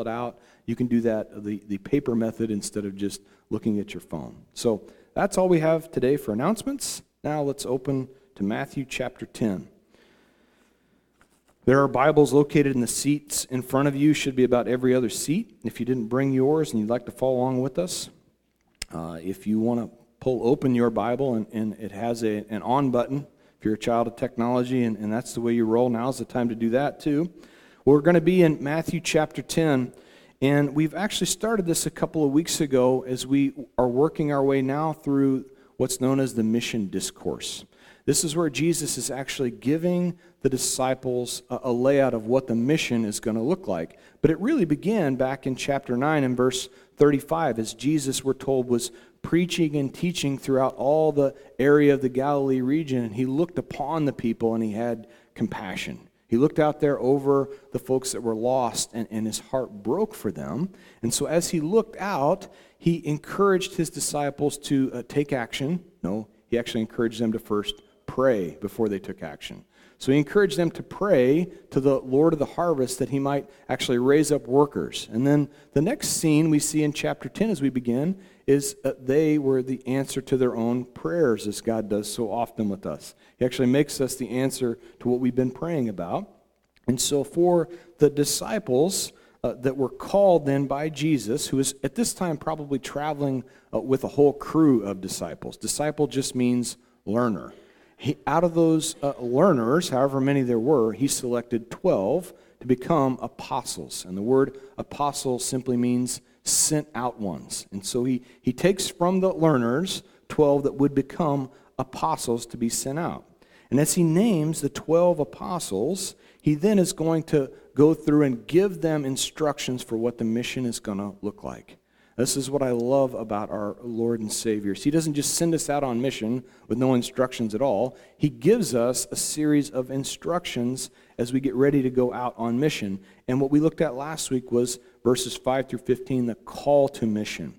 it out. You can do that the paper method instead of just looking at your phone. So that's all we have today for announcements. Now let's open to Matthew chapter 10. There are Bibles located in the seats in front of you. Should be about every other seat. If you didn't bring yours and you'd like to follow along with us, if you want to pull open your Bible, and it has an on button if you're a child of technology, and that's the way you roll, now's the time to do that too. We're going to be in Matthew chapter 10, and we've actually started this a couple of weeks ago as we are working our way now through what's known as the mission discourse. This is where Jesus is actually giving the disciples a layout of what the mission is going to look like. But it really began back in chapter 9 and verse 35, as Jesus, we're told, was preaching and teaching throughout all the area of the Galilee region. And he looked upon the people and he had compassion. He looked out there over the folks that were lost, and his heart broke for them. And so as he looked out, he encouraged his disciples to take action. No, he actually encouraged them to first pray before they took action. So he encouraged them to pray to the Lord of the harvest that he might actually raise up workers. And then the next scene we see in chapter 10 as we begin is they were the answer to their own prayers, as God does so often with us. He actually makes us the answer to what we've been praying about. And so for the disciples that were called then by Jesus, who is at this time probably traveling with a whole crew of disciples. Disciple just means learner. Out of those learners, however many there were, he selected 12 to become apostles. And the word apostle simply means sent out ones. And so he takes from the learners 12 that would become apostles to be sent out. And as he names the 12 apostles, he then is going to go through and give them instructions for what the mission is going to look like. This is what I love about our Lord and Savior. He doesn't just send us out on mission with no instructions at all. He gives us a series of instructions as we get ready to go out on mission. And what we looked at last week was verses 5 through 15, the call to mission.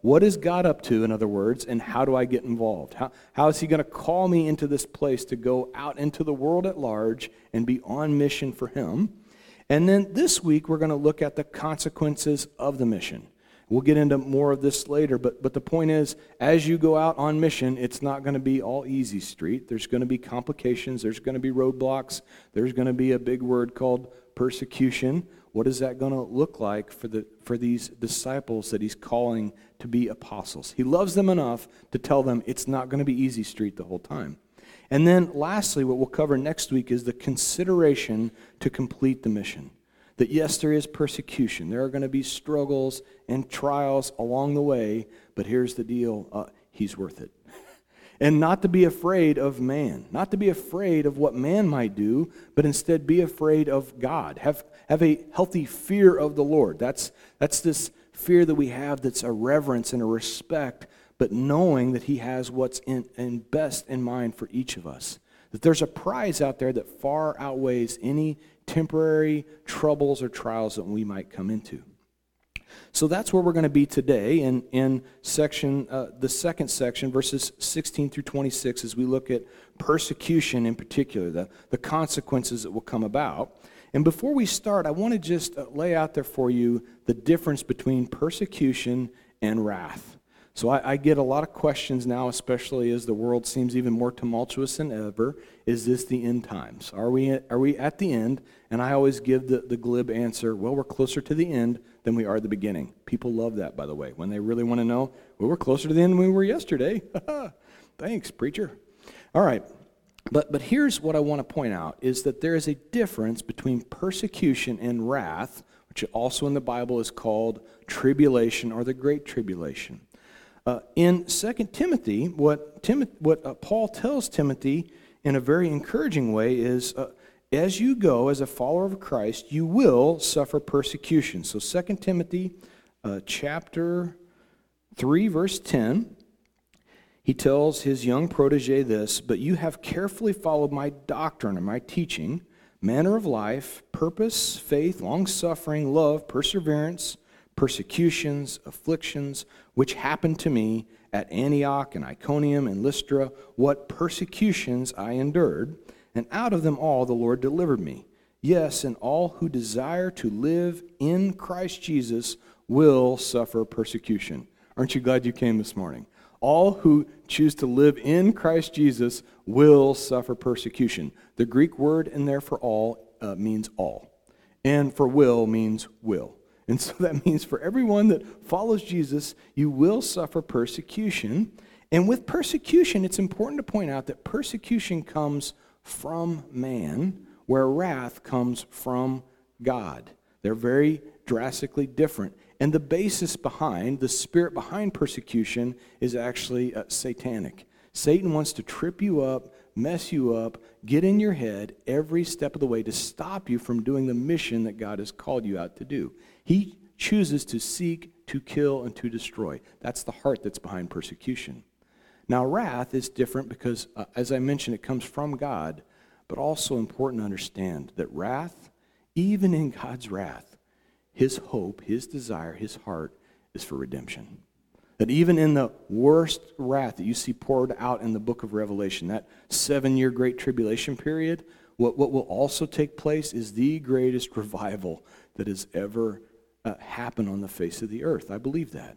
What is God up to, in other words, and how do I get involved? How is he going to call me into this place to go out into the world at large and be on mission for him? And then this week, we're going to look at the consequences of the mission. We'll get into more of this later, but the point is, as you go out on mission, it's not going to be all easy street. There's going to be complications. There's going to be roadblocks. There's going to be a big word called persecution. What is that going to look like for these disciples that he's calling to be apostles? He loves them enough to tell them it's not going to be easy street the whole time. And then lastly, what we'll cover next week is the consideration to complete the mission. That yes, there is persecution. There are going to be struggles and trials along the way, but here's the deal, he's worth it. And not to be afraid of man, not to be afraid of what man might do, but instead be afraid of God. Have a healthy fear of the Lord. That's this fear that we have that's a reverence and a respect, but knowing that he has what's in best in mind for each of us. That there's a prize out there that far outweighs any temporary troubles or trials that we might come into. So that's where we're going to be today in section, the second section, verses 16 through 26, as we look at persecution in particular, the consequences that will come about. And before we start, I want to just lay out there for you the difference between persecution and wrath. So I get a lot of questions now, especially as the world seems even more tumultuous than ever. Is this the end times? Are we at the end? And I always give the glib answer, well, we're closer to the end than we are the beginning. People love that, by the way. When they really want to know, well, we're closer to the end than we were yesterday. Thanks, preacher. All right. But here's what I want to point out, is that there is a difference between persecution and wrath, which also in the Bible is called tribulation or the Great Tribulation. In 2 Timothy, what Paul tells Timothy in a very encouraging way is, as you go as a follower of Christ, you will suffer persecution. So 2 Timothy chapter 3, verse 10, he tells his young protege this, but you have carefully followed my doctrine or my teaching, manner of life, purpose, faith, long-suffering, love, perseverance, persecutions, afflictions, which happened to me at Antioch and Iconium and Lystra, what persecutions I endured, and out of them all the Lord delivered me. Yes, and all who desire to live in Christ Jesus will suffer persecution. Aren't you glad you came this morning? All who choose to live in Christ Jesus will suffer persecution. The Greek word in there for all means all. And for will means will. And so that means for everyone that follows Jesus, you will suffer persecution. And with persecution, it's important to point out that persecution comes from man, where wrath comes from God. They're very drastically different. And the basis behind, the spirit behind persecution is actually satanic. Satan wants to trip you up, mess you up, get in your head every step of the way to stop you from doing the mission that God has called you out to do. He chooses to seek, to kill, and to destroy. That's the heart that's behind persecution. Now, wrath is different because, as I mentioned, it comes from God. But also important to understand that wrath, even in God's wrath, his hope, his desire, his heart is for redemption. That even in the worst wrath that you see poured out in the book of Revelation, that 7-year great tribulation period, what will also take place is the greatest revival that has ever happened on the face of the earth. I believe that.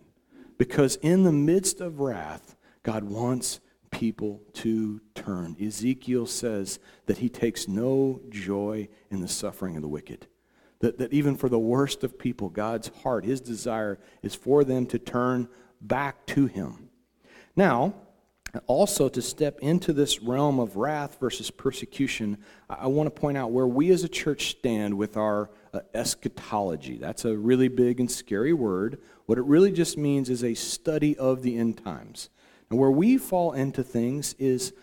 Because in the midst of wrath, God wants people to turn. Ezekiel says that he takes no joy in the suffering of the wicked. That even for the worst of people, God's heart, his desire is for them to turn back to him. Now, also to step into this realm of wrath versus persecution, I want to point out where we as a church stand with our eschatology. That's a really big and scary word. What it really just means is a study of the end times. And where we fall into things is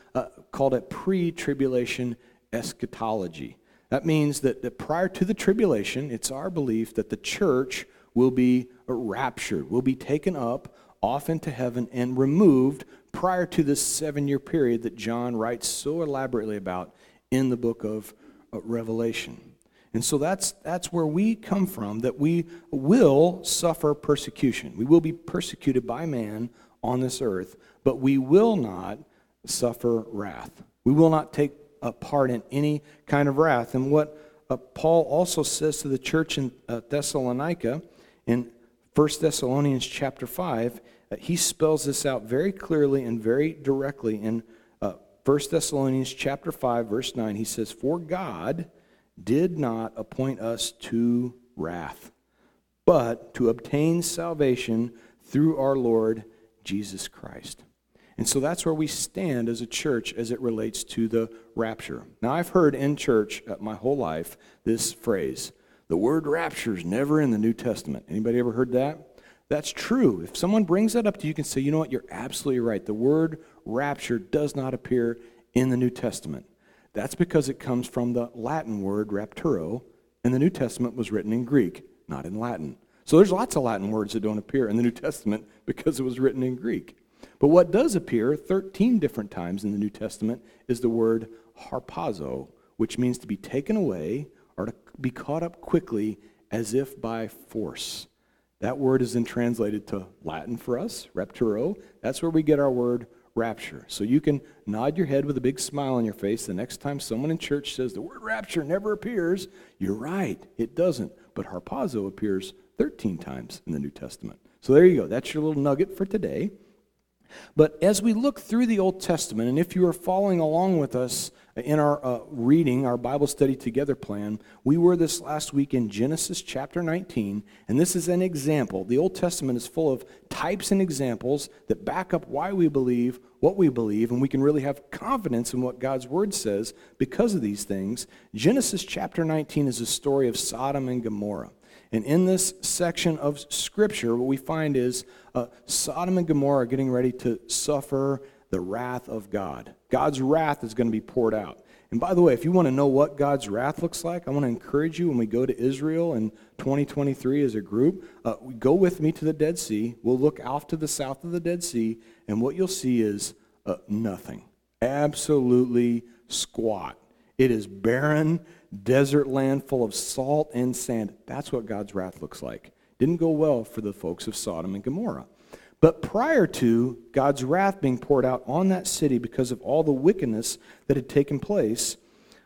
called a pre-tribulation eschatology. That means that prior to the tribulation, it's our belief that the church will be raptured, will be taken up off into heaven and removed prior to this 7-year period that John writes so elaborately about in the book of Revelation. And so that's where we come from, that we will suffer persecution. We will be persecuted by man on this earth, but we will not suffer wrath. We will not take a part in any kind of wrath. And what Paul also says to the church in Thessalonica in 1 Thessalonians chapter 5, he spells this out very clearly and very directly. In 1 Thessalonians chapter 5, verse 9, he says, "For God did not appoint us to wrath, but to obtain salvation through our Lord Jesus Christ." And so that's where we stand as a church as it relates to the rapture. Now, I've heard in church my whole life this phrase, the word rapture is never in the New Testament. Anybody ever heard that? That's true. If someone brings that up to you, you can say, you know what, you're absolutely right. The word rapture does not appear in the New Testament. That's because it comes from the Latin word rapturo, and the New Testament was written in Greek, not in Latin. So there's lots of Latin words that don't appear in the New Testament because it was written in Greek. But what does appear 13 different times in the New Testament is the word harpazo, which means to be taken away or to be caught up quickly as if by force. That word is then translated to Latin for us, rapturo. That's where we get our word rapture. So you can nod your head with a big smile on your face the next time someone in church says the word rapture never appears. You're right, it doesn't. But harpazo appears 13 times in the New Testament. So there you go. That's your little nugget for today. But as we look through the Old Testament, and if you are following along with us in our reading, our Bible study together plan, we were this last week in Genesis chapter 19, and this is an example. The Old Testament is full of types and examples that back up why we believe what we believe, and we can really have confidence in what God's Word says because of these things. Genesis chapter 19 is a story of Sodom and Gomorrah. And in this section of Scripture, what we find is Sodom and Gomorrah are getting ready to suffer the wrath of God. God's wrath is going to be poured out. And by the way, if you want to know what God's wrath looks like, I want to encourage you when we go to Israel in 2023 as a group, go with me to the Dead Sea. We'll look off to the south of the Dead Sea, and what you'll see is nothing. Absolutely squat. It is barren, desert land full of salt and sand. That's what God's wrath looks like. Didn't go well for the folks of Sodom and Gomorrah. But prior to God's wrath being poured out on that city because of all the wickedness that had taken place,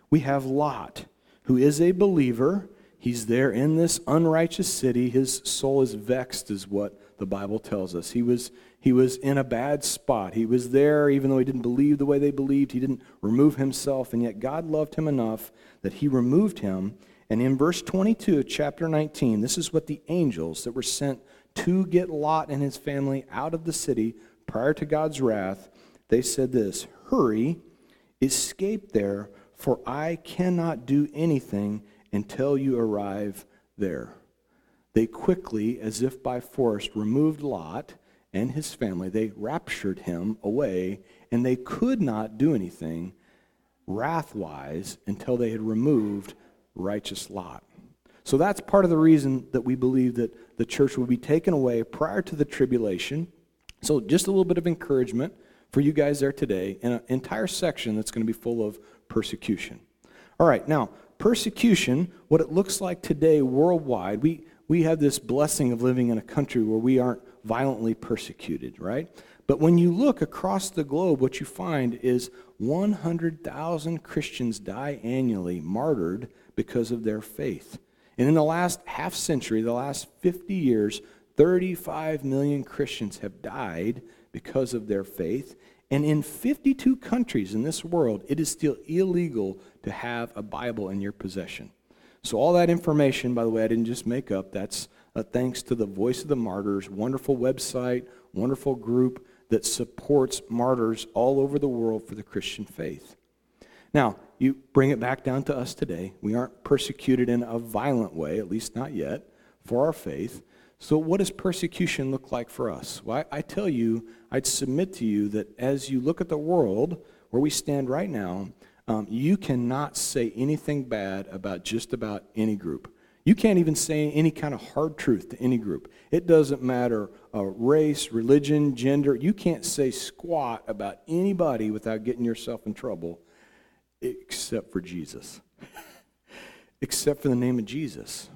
we have Lot, who is a believer. He's there in this unrighteous city. His soul is vexed, is what the Bible tells us. He was in a bad spot. He was there even though he didn't believe the way they believed. He didn't remove himself, and yet God loved him enough that he removed him. And in verse 22 of chapter 19, this is what the angels that were sent to get Lot and his family out of the city prior to God's wrath, they said this: "Hurry, escape there, for I cannot do anything until you arrive there." They quickly, as if by force, removed Lot and his family. They raptured him away, and they could not do anything wrath-wise until they had removed righteous Lot. So that's part of the reason that we believe that the church will be taken away prior to the tribulation. So just a little bit of encouragement for you guys there today in an entire section that's going to be full of persecution. All right, now, persecution, what it looks like today worldwide, we have this blessing of living in a country where we aren't violently persecuted, right? But when you look across the globe, what you find is 100,000 Christians die annually, martyred because of their faith. And in the last half century, the last 50 years, 35 million Christians have died because of their faith. And in 52 countries in this world, it is still illegal to have a Bible in your possession. So all that information, by the way, I didn't just make up. That's thanks to the Voice of the Martyrs, wonderful website, wonderful group that supports martyrs all over the world for the Christian faith. Now, you bring it back down to us today. We aren't persecuted in a violent way, at least not yet, for our faith. So what does persecution look like for us? Well, I tell you, I'd submit to you that as you look at the world where we stand right now, you cannot say anything bad about just about any group. You can't even say any kind of hard truth to any group. It doesn't matter race, religion, gender. You can't say squat about anybody without getting yourself in trouble except for Jesus, except for the name of Jesus.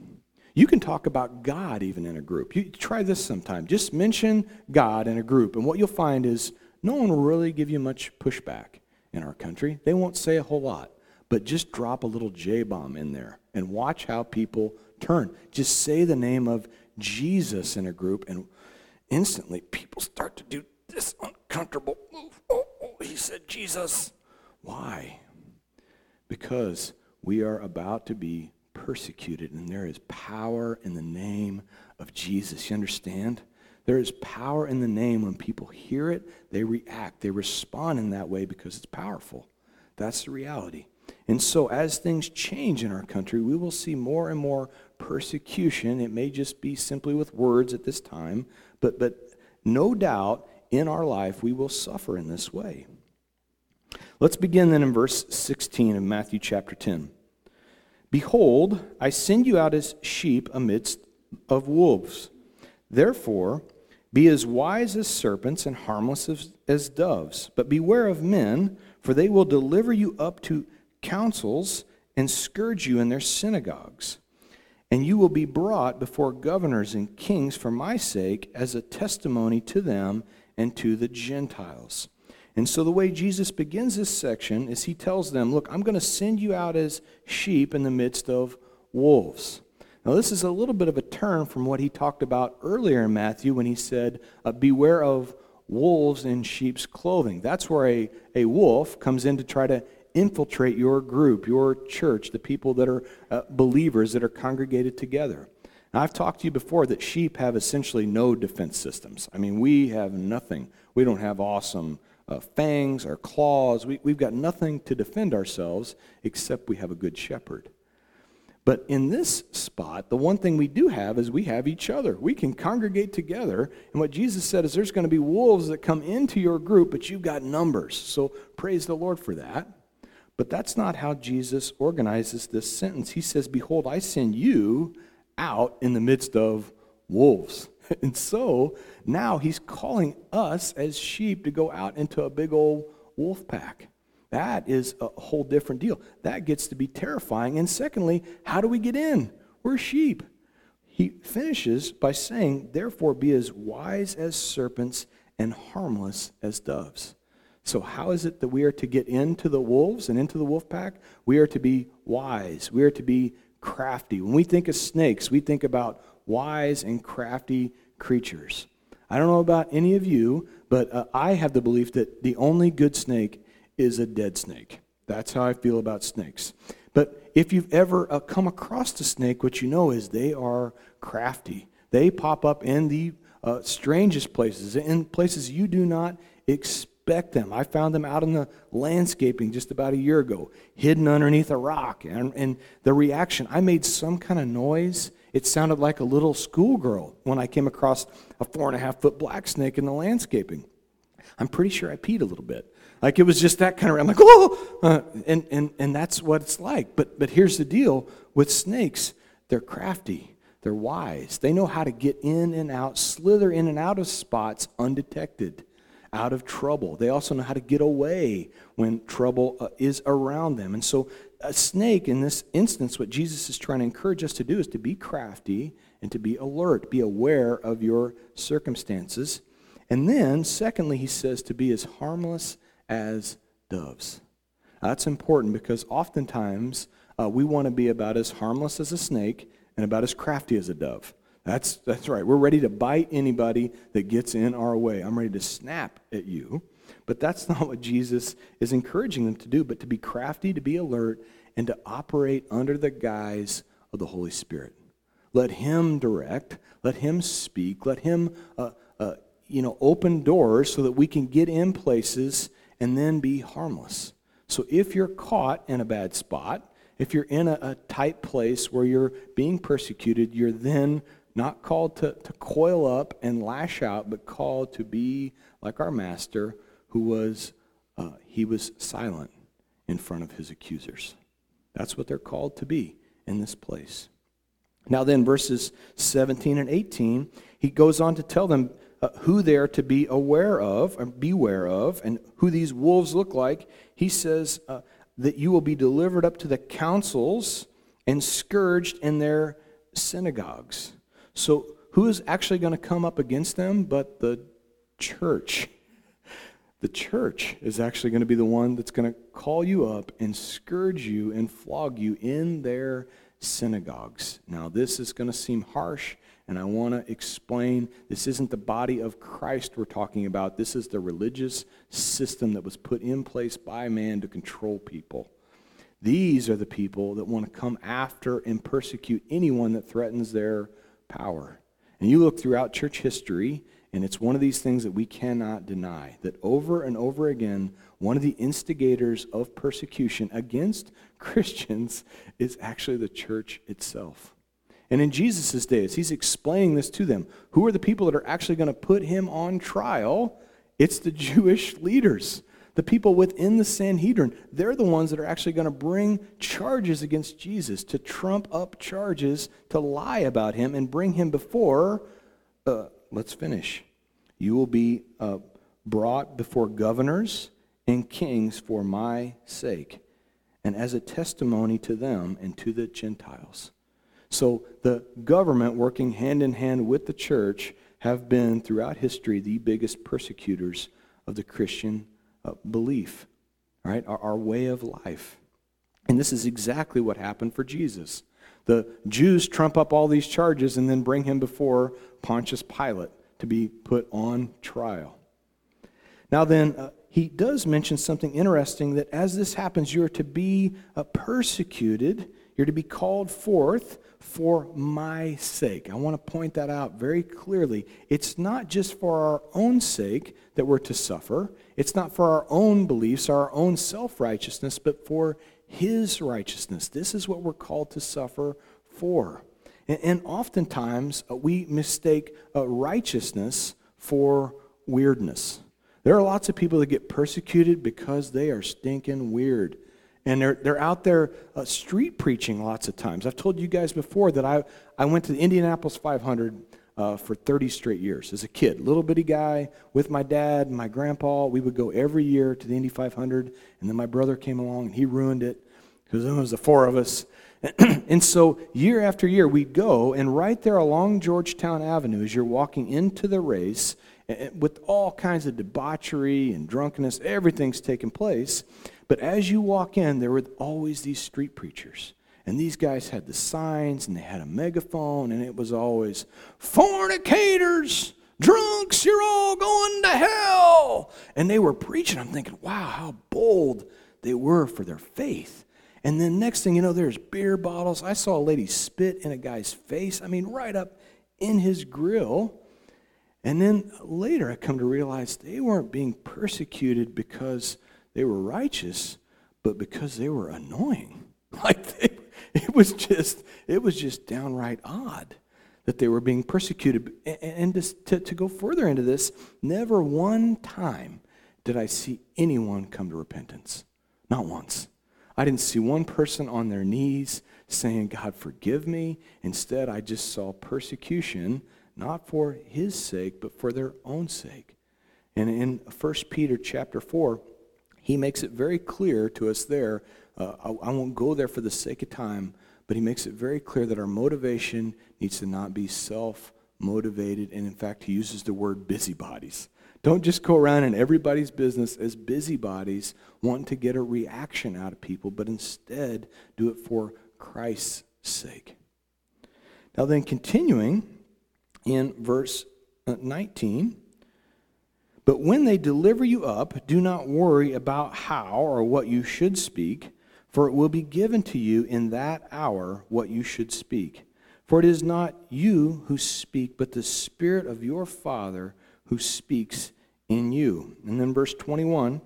You can talk about God even in a group. You try this sometime. Just mention God in a group, and what you'll find is no one will really give you much pushback in our country. They won't say a whole lot, but just drop a little J-bomb in there and watch how people turn. Just say the name of Jesus in a group, and instantly people start to do this uncomfortable move. Oh, he said Jesus. Why? Because we are about to be persecuted, and there is power in the name of Jesus. You understand? There is power in the name. When people hear it, they react. They respond in that way because it's powerful. That's the reality. And so as things change in our country, we will see more and more persecution. It may just be simply with words at this time, but no doubt in our life we will suffer in this way. Let's begin then in verse 16 of Matthew chapter 10. "Behold, I send you out as sheep amidst of wolves. Therefore, be as wise as serpents and harmless as doves. But beware of men, for they will deliver you up to councils and scourge you in their synagogues. And you will be brought before governors and kings for my sake as a testimony to them and to the Gentiles." And so the way Jesus begins this section is he tells them, look, I'm going to send you out as sheep in the midst of wolves. Now this is a little bit of a turn from what he talked about earlier in Matthew when he said, beware of wolves in sheep's clothing. That's where a wolf comes in to try to infiltrate your group, your church, the people that are believers that are congregated together. Now I've talked to you before that sheep have essentially no defense systems. I mean, we have nothing. We don't have awesome fangs or claws. We've got nothing to defend ourselves except we have a good shepherd. But in this spot, the one thing we do have is we have each other. We can congregate together, and what Jesus said is there's going to be wolves that come into your group, but you've got numbers. So praise the Lord for that. But that's not how Jesus organizes this sentence. He says, behold, I send you out in the midst of wolves. And so now he's calling us as sheep to go out into a big old wolf pack. That is a whole different deal. That gets to be terrifying. And secondly, how do we get in? We're sheep. He finishes by saying, therefore be as wise as serpents and harmless as doves. So how is it that we are to get into the wolves and into the wolf pack? We are to be wise. We are to be crafty. When we think of snakes, we think about wise and crafty creatures. I don't know about any of you, but I have the belief that the only good snake is a dead snake. That's how I feel about snakes. But if you've ever come across a snake, what you know is they are crafty. They pop up in the strangest places, in places you do not expect them. I found them out in the landscaping just about a year ago, hidden underneath a rock. And the reaction, I made some kind of noise. It sounded like a little schoolgirl when I came across a 4.5-foot black snake in the landscaping. I'm pretty sure I peed a little bit. Like it was just that kind of, I'm like, oh! And that's what it's like. But here's the deal with snakes. They're crafty. They're wise. They know how to get in and out, slither in and out of spots undetected, out of trouble. They also know how to get away when trouble is around them. And so a snake, in this instance, what Jesus is trying to encourage us to do is to be crafty and to be alert, be aware of your circumstances. And then, secondly, he says to be as harmless as doves. Now, that's important because oftentimes we want to be about as harmless as a snake and about as crafty as a dove. That's right. We're ready to bite anybody that gets in our way. I'm ready to snap at you. But that's not what Jesus is encouraging them to do, but to be crafty, to be alert, and to operate under the guise of the Holy Spirit. Let Him direct. Let Him speak. Let Him open doors so that we can get in places and then be harmless. So if you're caught in a bad spot, if you're in a tight place where you're being persecuted, you're then not called to coil up and lash out, but called to be like our Master, who was, he was silent in front of his accusers. That's what they're called to be in this place. Now then, verses 17 and 18, he goes on to tell them who they are to be aware of, or beware of, and who these wolves look like. He says that you will be delivered up to the councils and scourged in their synagogues. So who is actually going to come up against them but the church? The church is actually going to be the one that's going to call you up and scourge you and flog you in their synagogues. Now, this is going to seem harsh, and I want to explain this isn't the body of Christ we're talking about. This is the religious system that was put in place by man to control people. These are the people that want to come after and persecute anyone that threatens their power. And you look throughout church history, and it's one of these things that we cannot deny, that over and over again, one of the instigators of persecution against Christians is actually the church itself. And in Jesus' day, as he's explaining this to them, who are the people that are actually going to put him on trial? It's the Jewish leaders, the people within the Sanhedrin. They're the ones that are actually going to bring charges against Jesus, to trump up charges, to lie about him and bring him before let's finish. You will be brought before governors and kings for my sake, and as a testimony to them and to the Gentiles. So the government, working hand in hand with the church, have been throughout history the biggest persecutors of the Christian belief, right? Our way of life. And this is exactly what happened for Jesus. The Jews trump up all these charges and then bring him before Pontius Pilate to be put on trial. Now then, he does mention something interesting, that as this happens, you are to be persecuted. You're to be called forth for my sake. I want to point that out very clearly. It's not just for our own sake that we're to suffer. It's not for our own beliefs, our own self-righteousness, but for His righteousness. This is what we're called to suffer for. And oftentimes, we mistake righteousness for weirdness. There are lots of people that get persecuted because they are stinking weird. And they're out there street preaching lots of times. I've told you guys before that I went to the Indianapolis 500 for 30 straight years as a kid. Little bitty guy with my dad and my grandpa. We would go every year to the Indy 500, and then my brother came along, and he ruined it because there was the four of us. And so year after year we go, and right there along Georgetown Avenue, as you're walking into the race, with all kinds of debauchery and drunkenness, everything's taking place. But as you walk in, there were always these street preachers. And these guys had the signs, and they had a megaphone, and it was always, fornicators, drunks, you're all going to hell. And they were preaching. I'm thinking, wow, how bold they were for their faith. And then next thing you know, there's beer bottles. I saw a lady spit in a guy's face. I mean, right up in his grill. And then later I come to realize they weren't being persecuted because they were righteous, but because they were annoying. Like, it was just downright odd that they were being persecuted. And to go further into this, never one time did I see anyone come to repentance. Not once. I didn't see one person on their knees saying, God, forgive me. Instead, I just saw persecution, not for his sake, but for their own sake. And in 1 Peter chapter 4, he makes it very clear to us there. I won't go there for the sake of time, but he makes it very clear that our motivation needs to not be self-motivated. And in fact, he uses the word busybodies. Don't just go around in everybody's business as busybodies wanting to get a reaction out of people, but instead do it for Christ's sake. Now then, continuing in verse 19, but when they deliver you up, do not worry about how or what you should speak, for it will be given to you in that hour what you should speak. For it is not you who speak, but the Spirit of your Father who speaks in you. And then verse 21,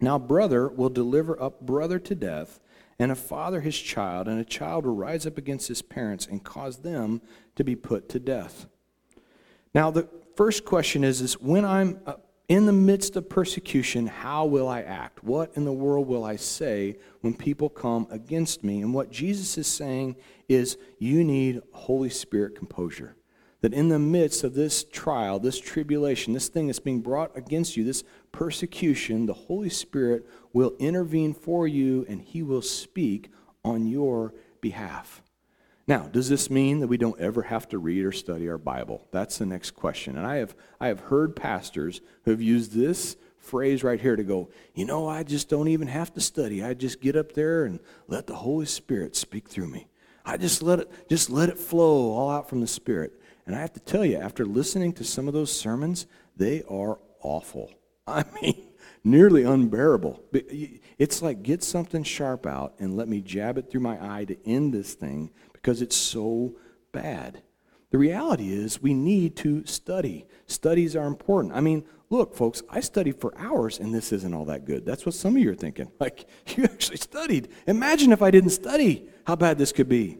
now brother will deliver up brother to death, and a father his child, and a child will rise up against his parents and cause them to be put to death. Now the first question is when I'm in the midst of persecution, how will I act? What in the world will I say when people come against me? And what Jesus is saying is you need Holy Spirit composure. That in the midst of this trial, this tribulation, this thing that's being brought against you, this persecution, the Holy Spirit will intervene for you, and he will speak on your behalf. Now, does this mean that we don't ever have to read or study our Bible? That's the next question. And I have heard pastors who have used this phrase right here to go, you know, I just don't even have to study. I just get up there and let the Holy Spirit speak through me. I just let it flow all out from the Spirit. And I have to tell you, after listening to some of those sermons, they are awful. I mean, nearly unbearable. It's like, get something sharp out and let me jab it through my eye to end this thing because it's so bad. The reality is we need to study. Studies are important. I mean, look, folks, I studied for hours, and this isn't all that good. That's what some of you are thinking. Like, you actually studied. Imagine if I didn't study how bad this could be.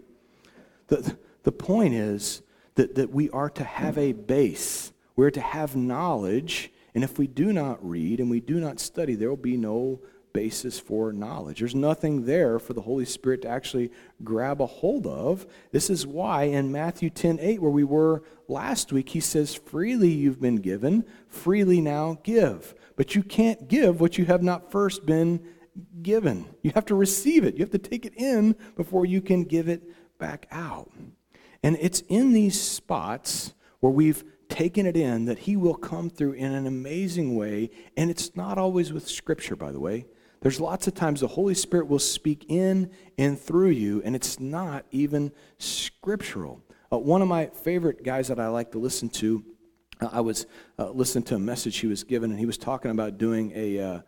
The point is that we are to have a base. We're to have knowledge, and if we do not read and we do not study, there will be no basis for knowledge. There's nothing there for the Holy Spirit to actually grab a hold of. This is why in Matthew 10:8, where we were last week, he says, freely you've been given, freely now give. But you can't give what you have not first been given. You have to receive it. You have to take it in before you can give it back out. And it's in these spots where we've taken it in that he will come through in an amazing way. And it's not always with Scripture, by the way. There's lots of times the Holy Spirit will speak in and through you, and it's not even scriptural. One of my favorite guys that I like to listen to, I was listening to a message he was given, and he was talking about doing a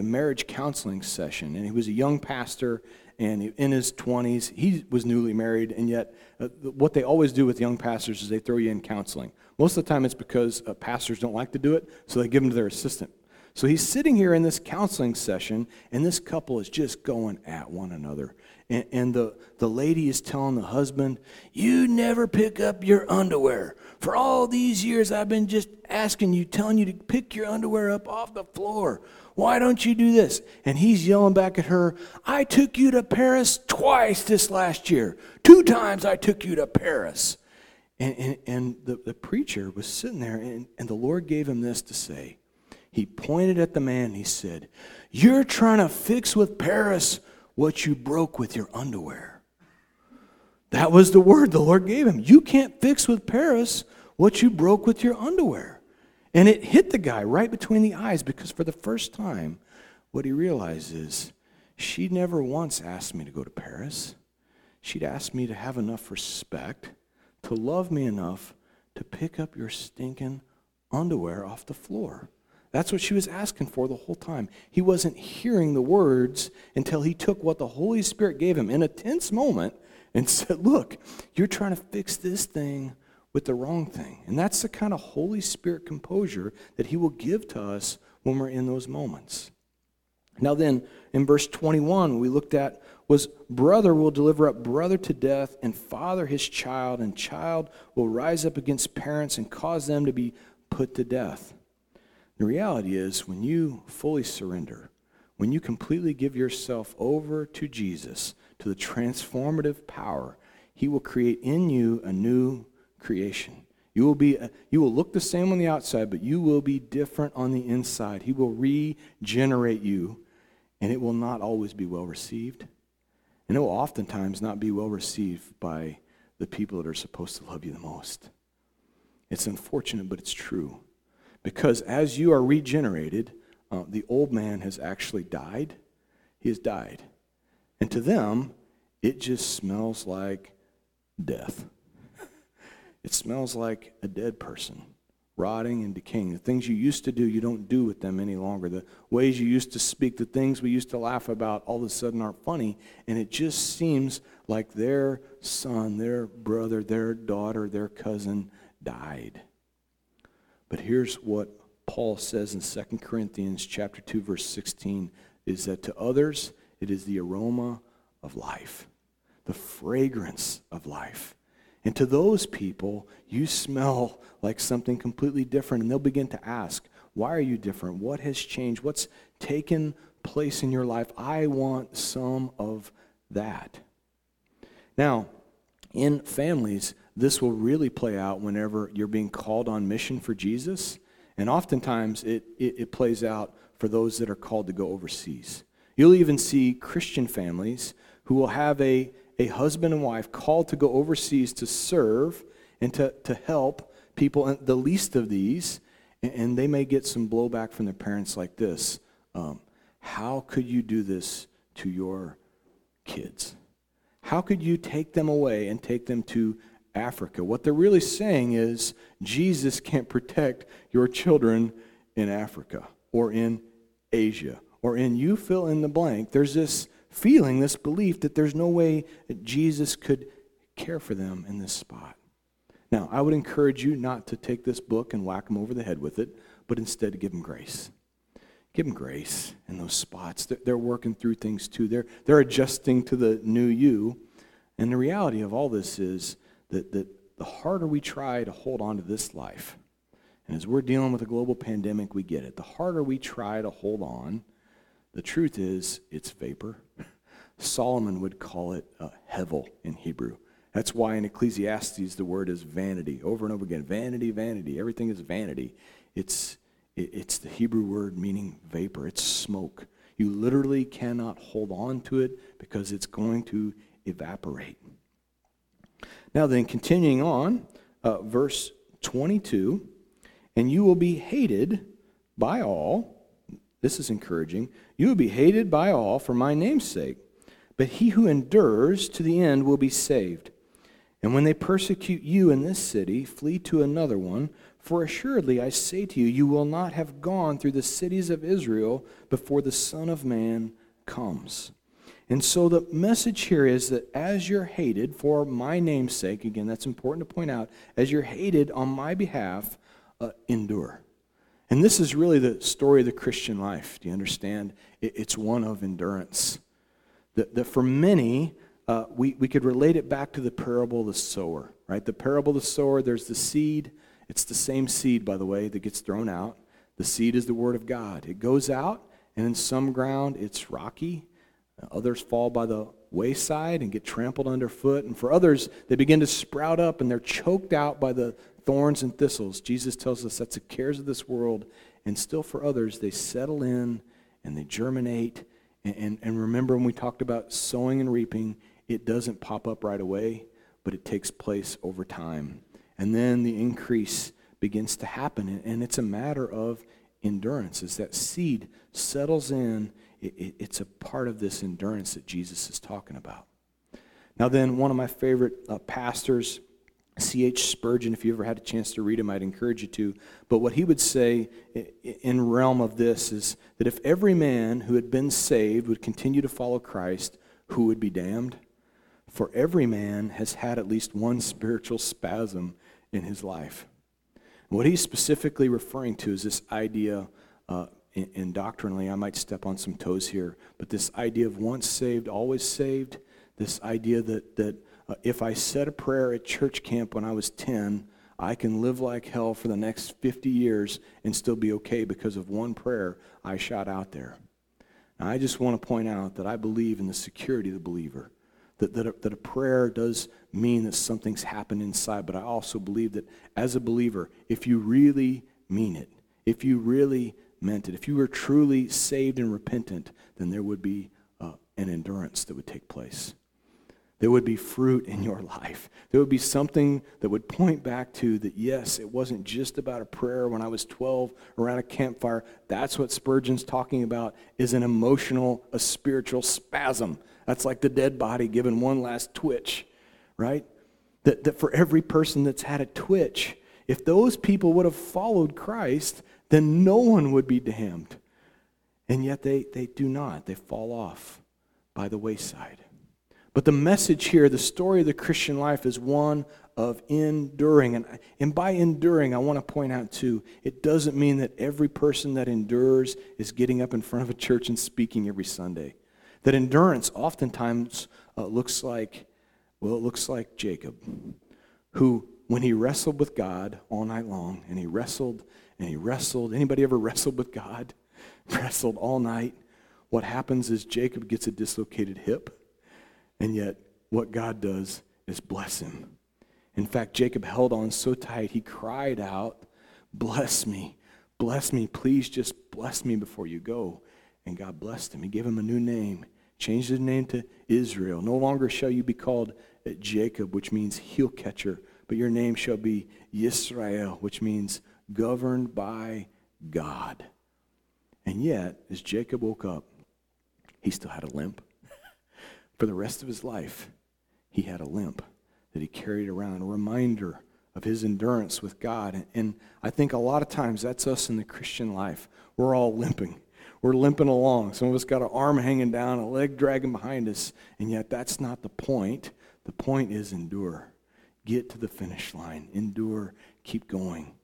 marriage counseling session. And he was a young pastor, and in his 20s, he was newly married, and yet what they always do with young pastors is they throw you in counseling. Most of the time it's because pastors don't like to do it, so they give them to their assistant. So he's sitting here in this counseling session, and this couple is just going at one another. And the lady is telling the husband, you never pick up your underwear. For all these years I've been just asking you, telling you to pick your underwear up off the floor. Why don't you do this? And he's yelling back at her, I took you to Paris twice this last year. 2 times I took you to Paris. And the preacher was sitting there, and the Lord gave him this to say. He pointed at the man and he said, you're trying to fix with Paris what you broke with your underwear. That was the word the Lord gave him. You can't fix with Paris what you broke with your underwear. And it hit the guy right between the eyes, because for the first time, what he realized is, she never once asked me to go to Paris. She'd asked me to have enough respect, to love me enough, to pick up your stinking underwear off the floor. That's what she was asking for the whole time. He wasn't hearing the words until he took what the Holy Spirit gave him in a tense moment and said, look, you're trying to fix this thing with the wrong thing. And that's the kind of Holy Spirit composure that he will give to us when we're in those moments. Now then, in verse 21, we looked at was brother will deliver up brother to death, and father his child, and child will rise up against parents and cause them to be put to death. The reality is, when you fully surrender, when you completely give yourself over to Jesus, to the transformative power, he will create in you a new creation. You will look the same on the outside, but you will be different on the inside. He will regenerate you, and it will not always be well received. And it will oftentimes not be well received by the people that are supposed to love you the most. It's unfortunate, but it's true. Because as you are regenerated, the old man has actually died. He has died. And to them, it just smells like death. It smells like a dead person, rotting and decaying. The things you used to do, you don't do with them any longer. The ways you used to speak, the things we used to laugh about, all of a sudden aren't funny, and it just seems like their son, their brother, their daughter, their cousin died. But here's what Paul says in 2 Corinthians chapter 2, verse 16, is that to others, it is the aroma of life, the fragrance of life. And to those people, you smell like something completely different, and they'll begin to ask, why are you different? What has changed? What's taken place in your life? I want some of that. Now, in families, this will really play out whenever you're being called on mission for Jesus, and oftentimes it plays out for those that are called to go overseas. You'll even see Christian families who will have a husband and wife called to go overseas to serve and to help people, the least of these, and they may get some blowback from their parents like this. How could you do this to your kids? How could you take them away and take them to Africa? What they're really saying is, Jesus can't protect your children in Africa or in Asia or in you fill in the blank. There's this feeling, this belief that there's no way that Jesus could care for them in this spot. Now, I would encourage you not to take this book and whack them over the head with it, but instead to give them grace. Give them grace in those spots. They're working through things too. They're adjusting to the new you. And the reality of all this is that the harder we try to hold on to this life, and as we're dealing with a global pandemic, we get it. The harder we try to hold on, the truth is, it's vapor. Solomon would call it hevel in Hebrew. That's why in Ecclesiastes the word is vanity, over and over again. Vanity, vanity, everything is vanity. It's the Hebrew word meaning vapor. It's smoke. You literally cannot hold on to it because it's going to evaporate. Now then, continuing on, verse 22, and you will be hated by all. This is encouraging. You will be hated by all for my name's sake, but he who endures to the end will be saved. And when they persecute you in this city, flee to another one, for assuredly I say to you, you will not have gone through the cities of Israel before the Son of Man comes. And so the message here is that as you're hated for my name's sake, again, that's important to point out, as you're hated on my behalf, endure. And this is really the story of the Christian life. Do you understand? It's one of endurance. That for many, we could relate it back to the parable of the sower, right? The parable of the sower, there's the seed. It's the same seed, by the way, that gets thrown out. The seed is the word of God. It goes out, and in some ground, it's rocky. Others fall by the wayside and get trampled underfoot. And for others, they begin to sprout up, and they're choked out by the thorns and thistles. Jesus tells us that's the cares of this world. And still for others, they settle in and they germinate. And remember when we talked about sowing and reaping, it doesn't pop up right away, but it takes place over time. And then the increase begins to happen, and it's a matter of endurance. As that seed settles in, it's a part of this endurance that Jesus is talking about. Now then, one of my favorite pastors, C.H. Spurgeon, if you ever had a chance to read him, I'd encourage you to. But what he would say in realm of this is that if every man who had been saved would continue to follow Christ, who would be damned? For every man has had at least one spiritual spasm in his life. And what he's specifically referring to is this idea, and doctrinally, I might step on some toes here, but this idea of once saved, always saved, this idea that if I said a prayer at church camp when I was 10, I can live like hell for the next 50 years and still be okay because of one prayer I shot out there. Now, I just want to point out that I believe in the security of the believer, that a prayer does mean that something's happened inside, but I also believe that as a believer, if you really mean it, if you really meant it, if you were truly saved and repentant, then there would be an endurance that would take place. There would be fruit in your life. There would be something that would point back to that, yes, it wasn't just about a prayer when I was 12 around a campfire. That's what Spurgeon's talking about, is an emotional, a spiritual spasm. That's like the dead body given one last twitch, right? That for every person that's had a twitch, if those people would have followed Christ, then no one would be damned. And yet they do not. They fall off by the wayside. But the message here, the story of the Christian life, is one of enduring. And by enduring, I want to point out too, it doesn't mean that every person that endures is getting up in front of a church and speaking every Sunday. That endurance oftentimes looks like Jacob, who, when he wrestled with God all night long, and he wrestled, anybody ever wrestled with God? Wrestled all night. What happens is Jacob gets a dislocated hip. And yet, what God does is bless him. In fact, Jacob held on so tight, he cried out, bless me, please just bless me before you go. And God blessed him. He gave him a new name, changed his name to Israel. No longer shall you be called Jacob, which means heel catcher, but your name shall be Yisrael, which means governed by God. And yet, as Jacob woke up, he still had a limp. For the rest of his life, he had a limp that he carried around, a reminder of his endurance with God. And I think a lot of times that's us in the Christian life. We're all limping. We're limping along. Some of us got an arm hanging down, a leg dragging behind us, and yet that's not the point. The point is endure. Get to the finish line. Endure. Keep going.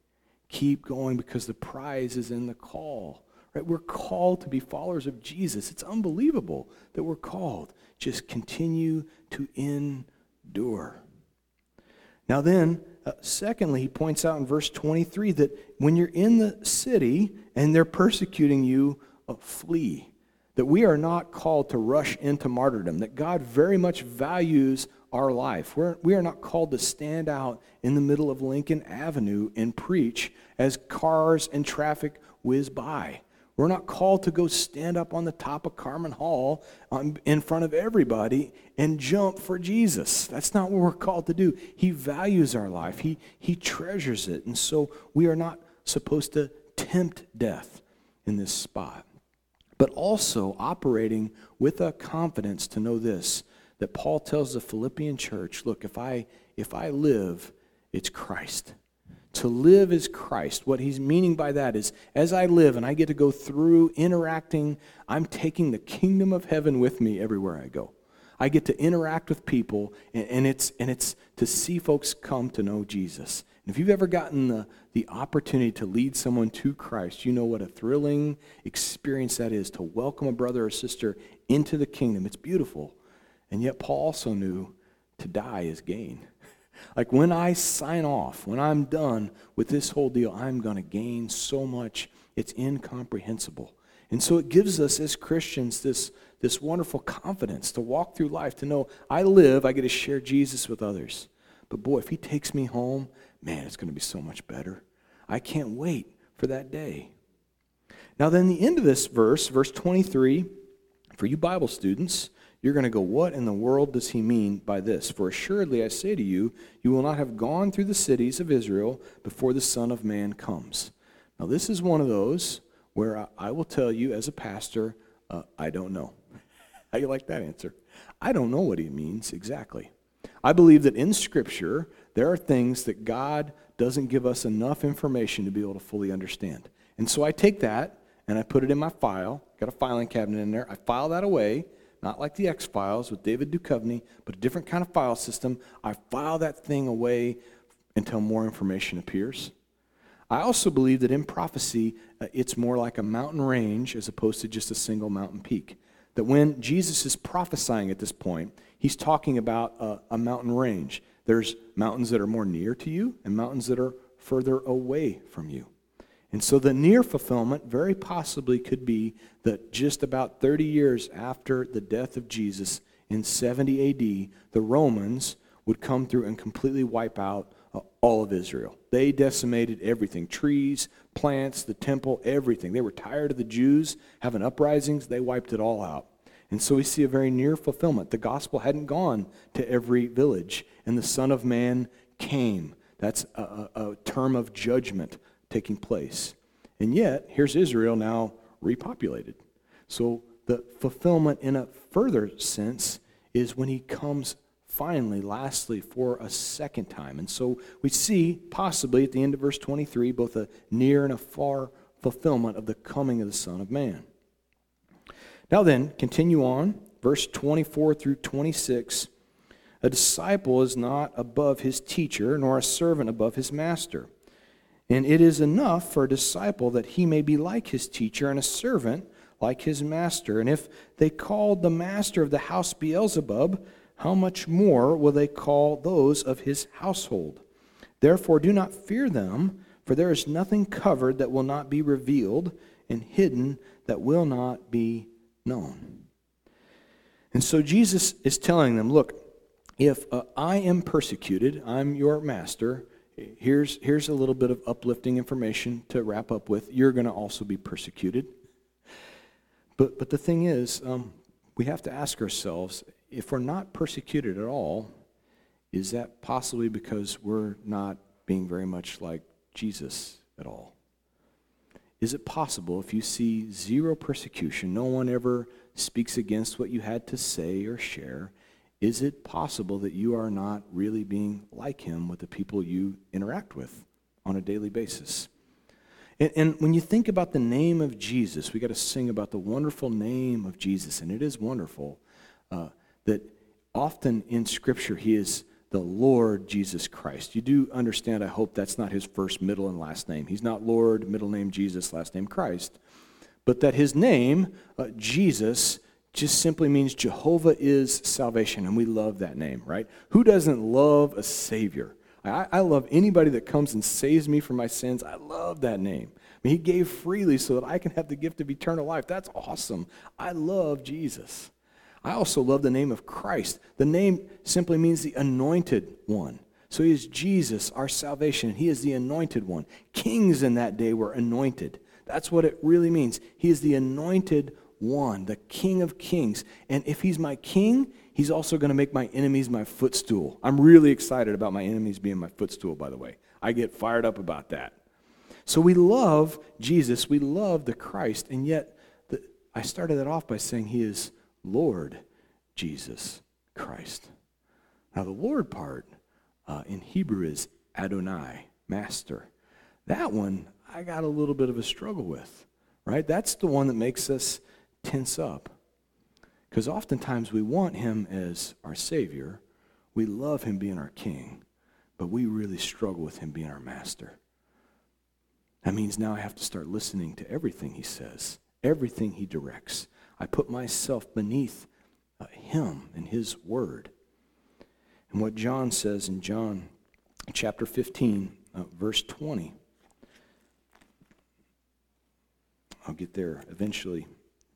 Keep going, because the prize is in the call. Right? We're called to be followers of Jesus. It's unbelievable that we're called. Just continue to endure. Now then, secondly, he points out in verse 23 that when you're in the city and they're persecuting you, flee. That we are not called to rush into martyrdom. That God very much values our life. We are not called to stand out in the middle of Lincoln Avenue and preach as cars and traffic whiz by. We're not called to go stand up on the top of Carmen Hall in front of everybody and jump for Jesus. That's not what we're called to do. He values our life. He treasures it. And so we are not supposed to tempt death in this spot. But also operating with a confidence to know this, that Paul tells the Philippian church, look, if I live, it's Christ. To live is Christ. What he's meaning by that is, as I live and I get to go through interacting, I'm taking the kingdom of heaven with me everywhere I go. I get to interact with people, and it's to see folks come to know Jesus. And if you've ever gotten the opportunity to lead someone to Christ, you know what a thrilling experience that is, to welcome a brother or sister into the kingdom. It's beautiful. And yet Paul also knew to die is gain. Like, when I sign off, when I'm done with this whole deal, I'm going to gain so much. It's incomprehensible. And so it gives us as Christians this wonderful confidence to walk through life, to know I live, I get to share Jesus with others. But boy, if he takes me home, man, it's going to be so much better. I can't wait for that day. Now then, the end of this verse, verse 23, For you Bible students, you're going to go, what in the world does he mean by this? For assuredly I say to you, you will not have gone through the cities of Israel before the Son of Man comes. Now this is one of those where I will tell you as a pastor, I don't know. How do you like that answer? I don't know what he means exactly. I believe that in Scripture, there are things that God doesn't give us enough information to be able to fully understand. And so I take that and I put it in my file. Got a filing cabinet in there. I file that away, not like the X-Files with David Duchovny, but a different kind of file system. I file that thing away until more information appears. I also believe that in prophecy, it's more like a mountain range as opposed to just a single mountain peak. That when Jesus is prophesying at this point, he's talking about a mountain range. There's mountains that are more near to you and mountains that are further away from you. And so the near fulfillment very possibly could be that just about 30 years after the death of Jesus in 70 AD, the Romans would come through and completely wipe out all of Israel. They decimated everything, trees, plants, the temple, everything. They were tired of the Jews having uprisings. They wiped it all out. And so we see a very near fulfillment. The gospel hadn't gone to every village, and the Son of Man came. That's a term of judgment taking place. And yet, here's Israel now repopulated. So the fulfillment in a further sense is when he comes finally, lastly, for a second time. And so we see possibly at the end of verse 23 both a near and a far fulfillment of the coming of the Son of Man. Now then, continue on, verse 24 through 26. A disciple is not above his teacher, nor a servant above his master. And it is enough for a disciple that he may be like his teacher, and a servant like his master. And if they called the master of the house Beelzebub, how much more will they call those of his household? Therefore do not fear them, for there is nothing covered that will not be revealed, and hidden that will not be known. And so Jesus is telling them, look, if I am persecuted, I'm your master, here's a little bit of uplifting information to wrap up with. You're going to also be persecuted. But the thing is, we have to ask ourselves, if we're not persecuted at all, is that possibly because we're not being very much like Jesus at all? Is it possible if you see zero persecution, no one ever speaks against what you had to say or share, is it possible that you are not really being like him with the people you interact with on a daily basis? And when you think about the name of Jesus, we got to sing about the wonderful name of Jesus, and it is wonderful that often in Scripture he is the Lord Jesus Christ. You do understand, I hope, that's not his first, middle, and last name. He's not Lord, middle name Jesus, last name Christ, but that his name, Jesus, just simply means Jehovah is salvation, and we love that name, right? Who doesn't love a Savior? I love anybody that comes and saves me from my sins. I love that name. I mean, he gave freely so that I can have the gift of eternal life. That's awesome. I love Jesus. I also love the name of Christ. The name simply means the anointed one. So he is Jesus, our salvation. He is the anointed one. Kings in that day were anointed. That's what it really means. He is the anointed one, the King of Kings. And if he's my king, he's also going to make my enemies my footstool. I'm really excited about my enemies being my footstool, by the way. I get fired up about that. So we love Jesus. We love the Christ. And yet, I started that off by saying he is Lord Jesus Christ. Now, the Lord part in Hebrew is Adonai, master. That one I got a little bit of a struggle with, right? That's the one that makes us tense up, because oftentimes we want him as our Savior. We love him being our King, but we really struggle with him being our master. That means now I have to start listening to everything he says, everything he directs. I put myself beneath him and his word. And what John says in John chapter 15, verse 20. I'll get there eventually.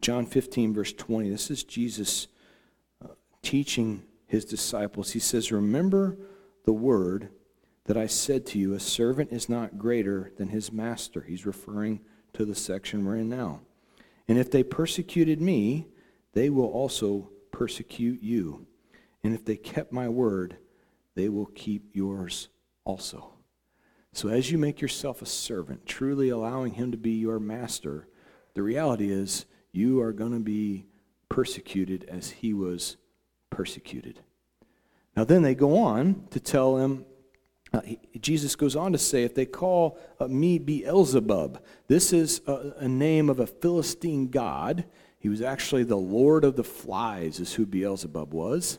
John 15, verse 20. This is Jesus teaching his disciples. He says, remember the word that I said to you, a servant is not greater than his master. He's referring to the section we're in now. And if they persecuted me, they will also persecute you. And if they kept my word, they will keep yours also. So as you make yourself a servant, truly allowing him to be your master, the reality is you are going to be persecuted as he was persecuted. Now then they go on to tell him, Jesus goes on to say, if they call me Beelzebub, this is a name of a Philistine god. He was actually the Lord of the Flies is who Beelzebub was.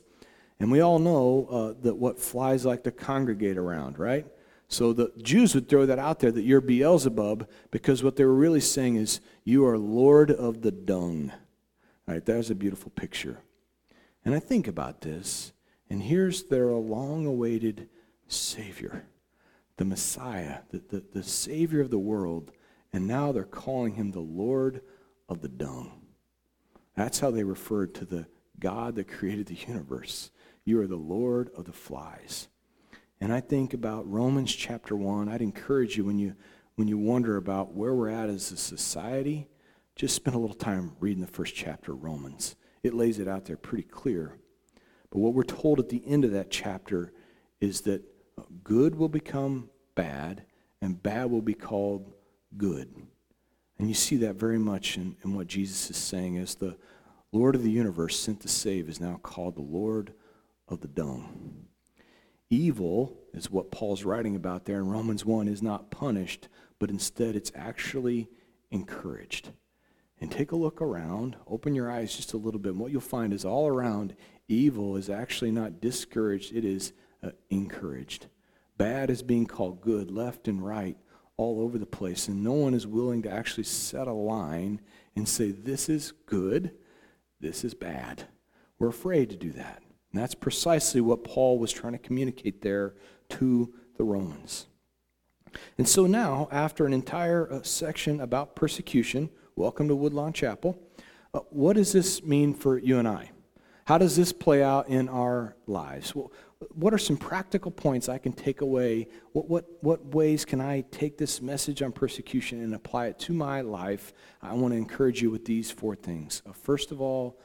And we all know that what flies like to congregate around, right? So the Jews would throw that out there, that you're Beelzebub, because what they were really saying is, you are Lord of the Dung. All right, there's a beautiful picture. And I think about this, and here's their long-awaited Savior, the Messiah, the Savior of the world, and now they're calling him the Lord of the Dung. That's how they referred to the God that created the universe. You are the Lord of the Flies. And I think about Romans chapter 1. I'd encourage you when you wonder about where we're at as a society, just spend a little time reading the first chapter of Romans. It lays it out there pretty clear. But what we're told at the end of that chapter is that good will become bad, and bad will be called good. And you see that very much in what Jesus is saying as the Lord of the universe sent to save is now called the Lord of the Dung. Evil is what Paul's writing about there in Romans 1 is not punished, but instead it's actually encouraged. And take a look around, open your eyes just a little bit, and what you'll find is all around evil is actually not discouraged, it is encouraged. Bad is being called good, left and right, all over the place, and no one is willing to actually set a line and say, this is good, this is bad. We're afraid to do that. And that's precisely what Paul was trying to communicate there to the Romans. And so now, after an entire section about persecution, welcome to Woodlawn Chapel, what does this mean for you and I? How does this play out in our lives? Well, what are some practical points I can take away? What ways can I take this message on persecution and apply it to my life? I want to encourage you with these four things. First of all,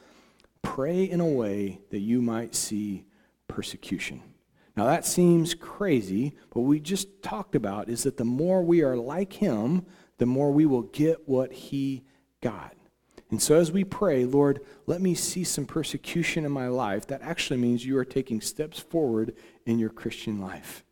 pray in a way that you might see persecution. Now that seems crazy, but what we just talked about is that the more we are like him, the more we will get what he got. And so as we pray, Lord, let me see some persecution in my life, that actually means you are taking steps forward in your Christian life.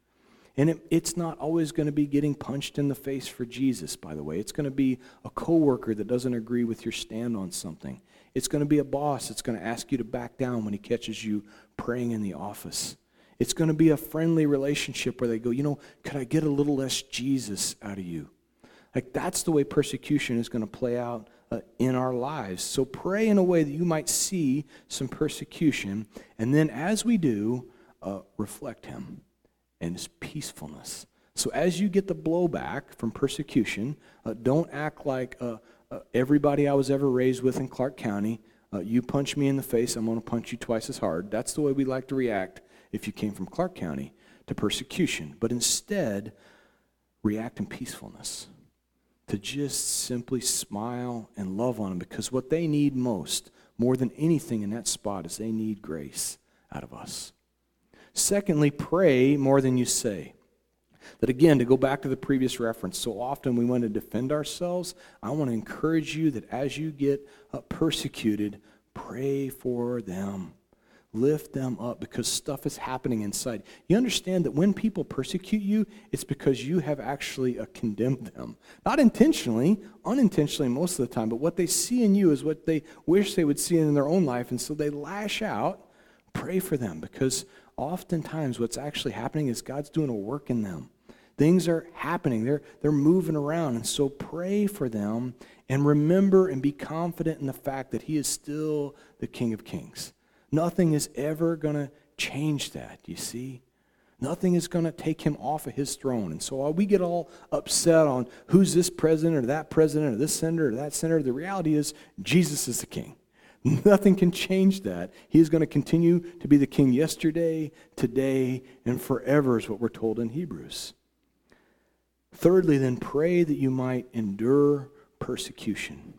And it's not always going to be getting punched in the face for Jesus, by the way. It's going to be a coworker that doesn't agree with your stand on something. It's going to be a boss that's going to ask you to back down when he catches you praying in the office. It's going to be a friendly relationship where they go, you know, could I get a little less Jesus out of you? Like that's the way persecution is going to play out in our lives. So pray in a way that you might see some persecution. And then as we do, reflect him and his peacefulness. So as you get the blowback from persecution, don't act like everybody I was ever raised with in Clark County, you punch me in the face, I'm going to punch you twice as hard. That's the way we like to react if you came from Clark County to persecution. But instead, react in peacefulness, to just simply smile and love on them, because what they need most, more than anything in that spot, is they need grace out of us. Secondly, pray more than you say. That again, to go back to the previous reference, so often we want to defend ourselves. I want to encourage you that as you get persecuted, pray for them. Lift them up because stuff is happening inside. You understand that when people persecute you, it's because you have actually condemned them. Not intentionally, unintentionally most of the time, but what they see in you is what they wish they would see in their own life, and so they lash out. Pray for them because oftentimes what's actually happening is God's doing a work in them. Things are happening. They're moving around, and so pray for them and remember and be confident in the fact that he is still the King of Kings. Nothing is ever going to change that, you see. Nothing is going to take him off of his throne. And so while we get all upset on who's this president or this senator or that senator, the reality is Jesus is the King. Nothing can change that. He's going to continue to be the King yesterday, today, and forever is what we're told in Hebrews. Thirdly, then, pray that you might endure persecution.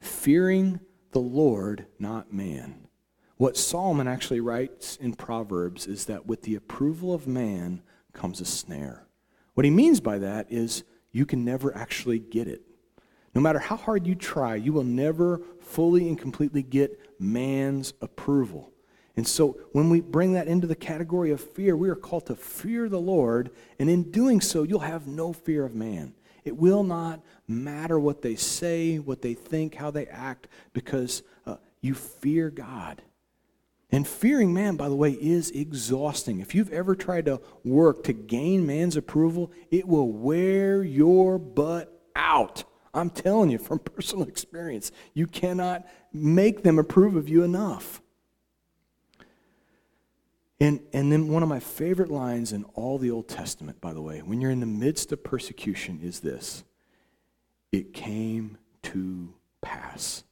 Fearing the Lord, not man. What Solomon actually writes in Proverbs is that with the approval of man comes a snare. What he means by that is you can never actually get it. No matter how hard you try, you will never fully and completely get man's approval. And so when we bring that into the category of fear, we are called to fear the Lord, and in doing so, you'll have no fear of man. It will not matter what they say, what they think, how they act, because you fear God. And fearing man, by the way, is exhausting. If you've ever tried to work to gain man's approval, it will wear your butt out. I'm telling you from personal experience, you cannot make them approve of you enough. And then one of my favorite lines in all the Old Testament, by the way, when you're in the midst of persecution is this: it came to pass.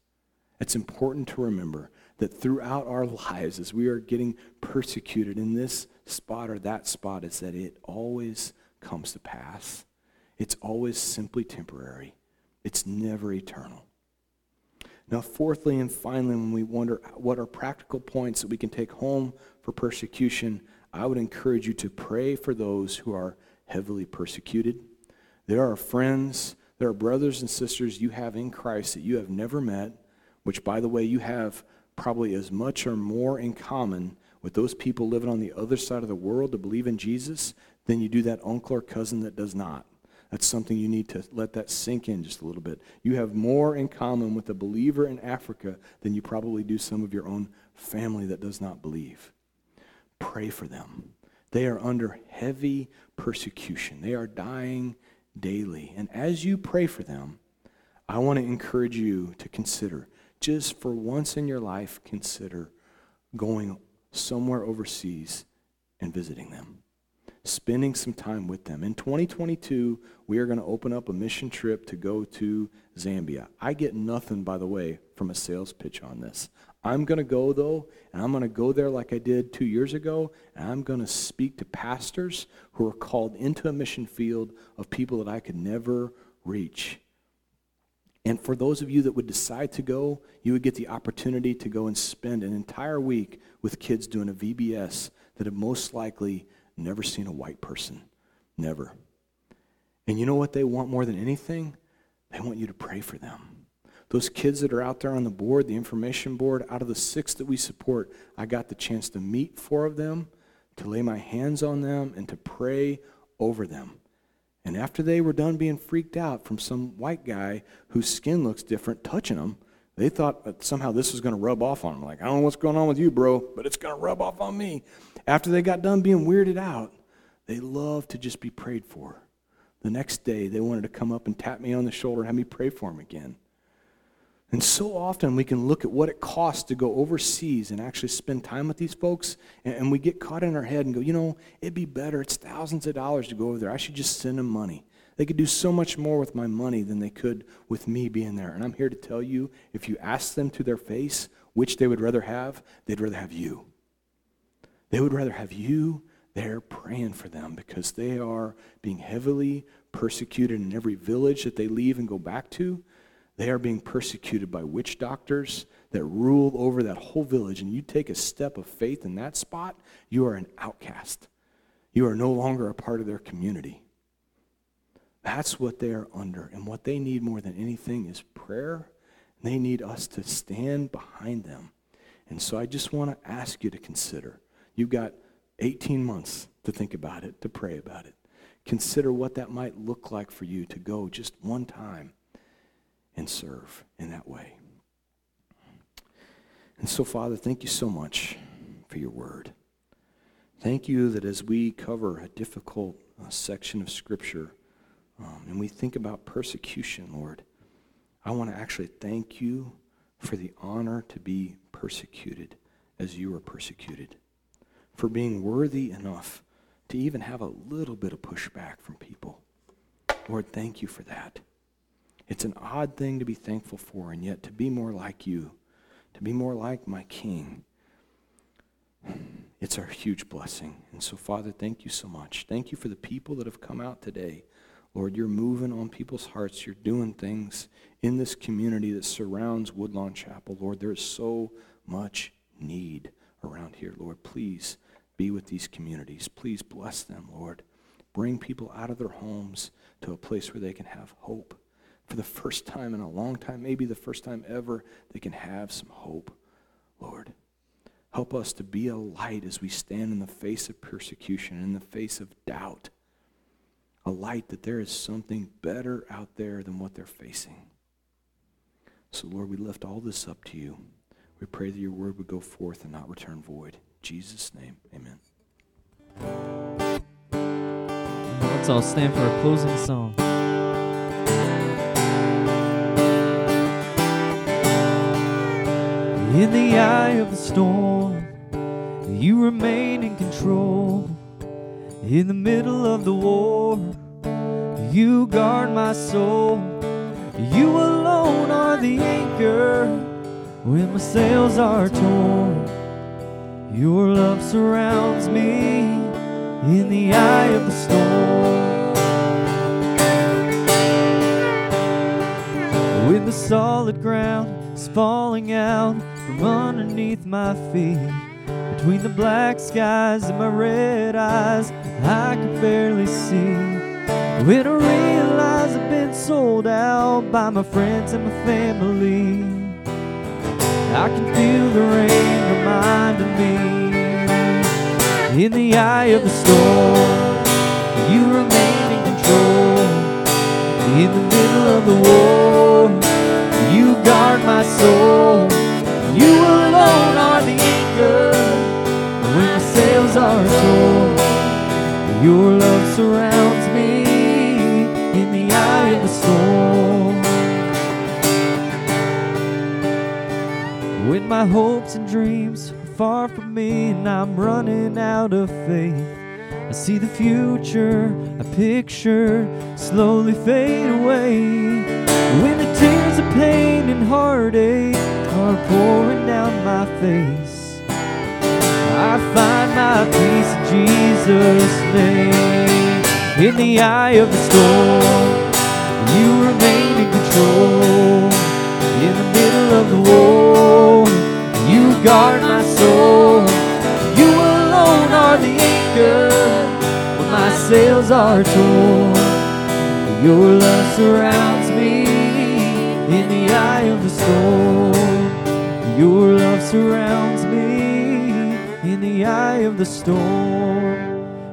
It's important to remember that throughout our lives as we are getting persecuted in this spot or that spot is that it always comes to pass. It's always simply temporary. It's never eternal. Now, fourthly and finally, when we wonder what are practical points that we can take home for persecution, I would encourage you to pray for those who are heavily persecuted. There are friends, there are brothers and sisters you have in Christ that you have never met, which, by the way, you have probably as much or more in common with those people living on the other side of the world to believe in Jesus than you do that uncle or cousin that does not. That's something you need to let that sink in just a little bit. You have more in common with a believer in Africa than you probably do some of your own family that does not believe. Pray for them. They are under heavy persecution. They are dying daily. And as you pray for them, I want to encourage you to consider, just for once in your life, consider going somewhere overseas and visiting them. Spending some time with them. In 2022, we are going to open up a mission trip to go to Zambia. I get nothing, by the way, from a sales pitch on this. I'm going to go, though, and I'm going to go there like I did 2 years ago, and I'm going to speak to pastors who are called into a mission field of people that I could never reach. And for those of you that would decide to go, you would get the opportunity to go and spend an entire week with kids doing a VBS that have most likely never seen a white person. Never. And you know what they want more than anything? They want you to pray for them. Those kids that are out there on the board, the information board, out of the 6 that we support, I got the chance to meet 4 of them, to lay my hands on them, and to pray over them. And after they were done being freaked out from some white guy whose skin looks different touching them, they thought that somehow this was going to rub off on them. Like, I don't know what's going on with you, bro, but it's going to rub off on me. After they got done being weirded out, they loved to just be prayed for. The next day, they wanted to come up and tap me on the shoulder and have me pray for them again. And so often we can look at what it costs to go overseas and actually spend time with these folks, and we get caught in our head and go, you know, it'd be better. It's thousands of dollars to go over there. I should just send them money. They could do so much more with my money than they could with me being there. And I'm here to tell you, if you ask them to their face which they would rather have, they'd rather have you. They would rather have you there praying for them because they are being heavily persecuted in every village that they leave and go back to. They are being persecuted by witch doctors that rule over that whole village. And you take a step of faith in that spot, you are an outcast. You are no longer a part of their community. That's what they are under. And what they need more than anything is prayer. They need us to stand behind them. And so I just want to ask you to consider. You've got 18 months to think about it, to pray about it. Consider what that might look like for you to go just one time and serve in that way. And so, Father, thank you so much for your word. Thank you that as we cover a difficult section of Scripture, and we think about persecution, Lord, I want to actually thank you for the honor to be persecuted as you were persecuted, for being worthy enough to even have a little bit of pushback from people. Lord, thank you for that. It's an odd thing to be thankful for, and yet to be more like you, to be more like my King, it's our huge blessing. And so, Father, thank you so much. Thank you for the people that have come out today, Lord, you're moving on people's hearts. You're doing things in this community that surrounds Woodlawn Chapel. Lord, there is so much need around here. Lord, please be with these communities. Please bless them, Lord. Bring people out of their homes to a place where they can have hope. For the first time in a long time, maybe the first time ever, they can have some hope, Lord. Help us to be a light as we stand in the face of persecution, in the face of doubt. A light that there is something better out there than what they're facing. So, Lord, we lift all this up to you. We pray that your word would go forth and not return void. In Jesus' name, amen. Let's all stand for a closing song. In the eye of the storm, you remain in control. In the middle of the war, you guard my soul. You alone are the anchor when my sails are torn. Your love surrounds me in the eye of the storm. When the solid ground is falling out from underneath my feet, between the black skies and my red eyes, I can barely see. When I realize I've been sold out by my friends and my family, I can feel the rain reminding me. In the eye of the storm, you remain in control. In the middle of the war, you guard my soul. You alone are the anchor when the sails are torn. Your love surrounds me in the eye of the storm. When my hopes and dreams are far from me and I'm running out of faith, I see the future I picture slowly fade away. When the tears of pain and heartache are pouring down my face, I find my peace in Jesus' name. In the eye of the storm, you remain in control. In the middle of the war, you guard my soul. You alone are the anchor when my sails are torn. Your love surrounds me in the eye of the storm. Your love surrounds me in the eye of the storm.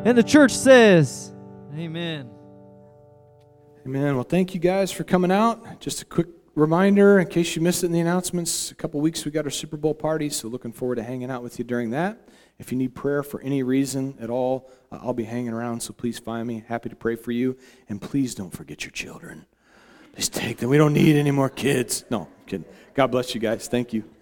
And the church says, amen. Amen. Well, thank you guys for coming out. Just a quick reminder, in case you missed it in the announcements, a couple weeks we got our Super Bowl party, so looking forward to hanging out with you during that. If you need prayer for any reason at all, I'll be hanging around, so please find me. Happy to pray for you. And please don't forget your children. Please take them. We don't need any more kids. No, I'm kidding. God bless you guys. Thank you.